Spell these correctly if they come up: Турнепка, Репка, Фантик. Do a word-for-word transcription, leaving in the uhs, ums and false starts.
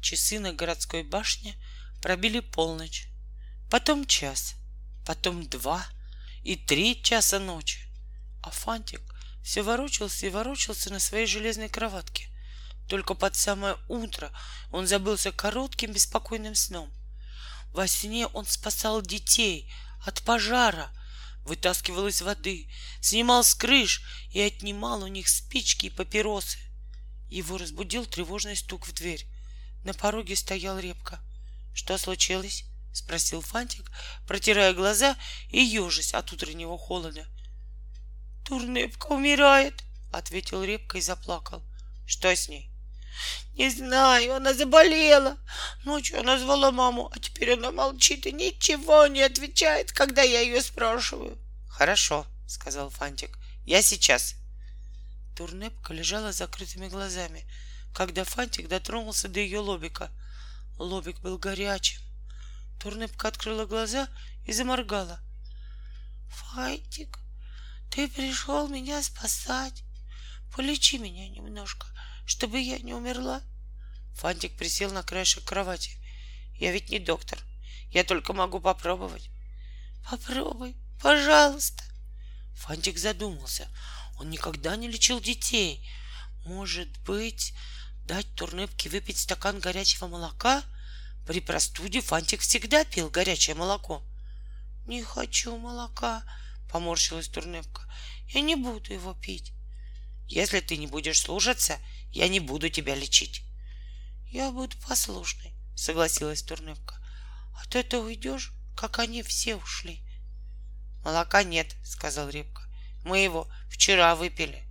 Часы на городской башне пробили полночь, потом час, потом два и три часа ночи. А Фантик все ворочался и ворочался на своей железной кроватке. Только под самое утро он забылся коротким беспокойным сном. Во сне он спасал детей от пожара, вытаскивал из воды, снимал с крыш и отнимал у них спички и папиросы. Его разбудил тревожный стук в дверь. На пороге стоял Репка. «Что случилось?» — спросил Фантик, протирая глаза и ежась от утреннего холода. «Турнепка умирает!» — ответил Репка и заплакал. «Что с ней?» «Не знаю, она заболела. Ночью она звала маму, а теперь она молчит и ничего не отвечает, когда я ее спрашиваю». «Хорошо», — сказал Фантик, — «я сейчас». Турнепка лежала с закрытыми глазами, когда Фантик дотронулся до ее лобика. Лобик был горячим. Турнепка открыла глаза и заморгала. «Фантик, ты пришел меня спасать. Полечи меня немножко, чтобы я не умерла». Фантик присел на краешек кровати. «Я ведь не доктор. Я только могу попробовать». «Попробуй, пожалуйста». Фантик задумался. Он никогда не лечил детей. Может быть, дать Турнепке выпить стакан горячего молока? При простуде Фантик всегда пил горячее молоко. «Не хочу молока», — поморщилась Турнепка. «Я не буду его пить». «Если ты не будешь слушаться, я не буду тебя лечить». «Я буду послушной», — согласилась Турнепка. «А то ты уйдешь, как они все ушли». «Молока нет», — сказал Репка. «Мы его вчера выпили».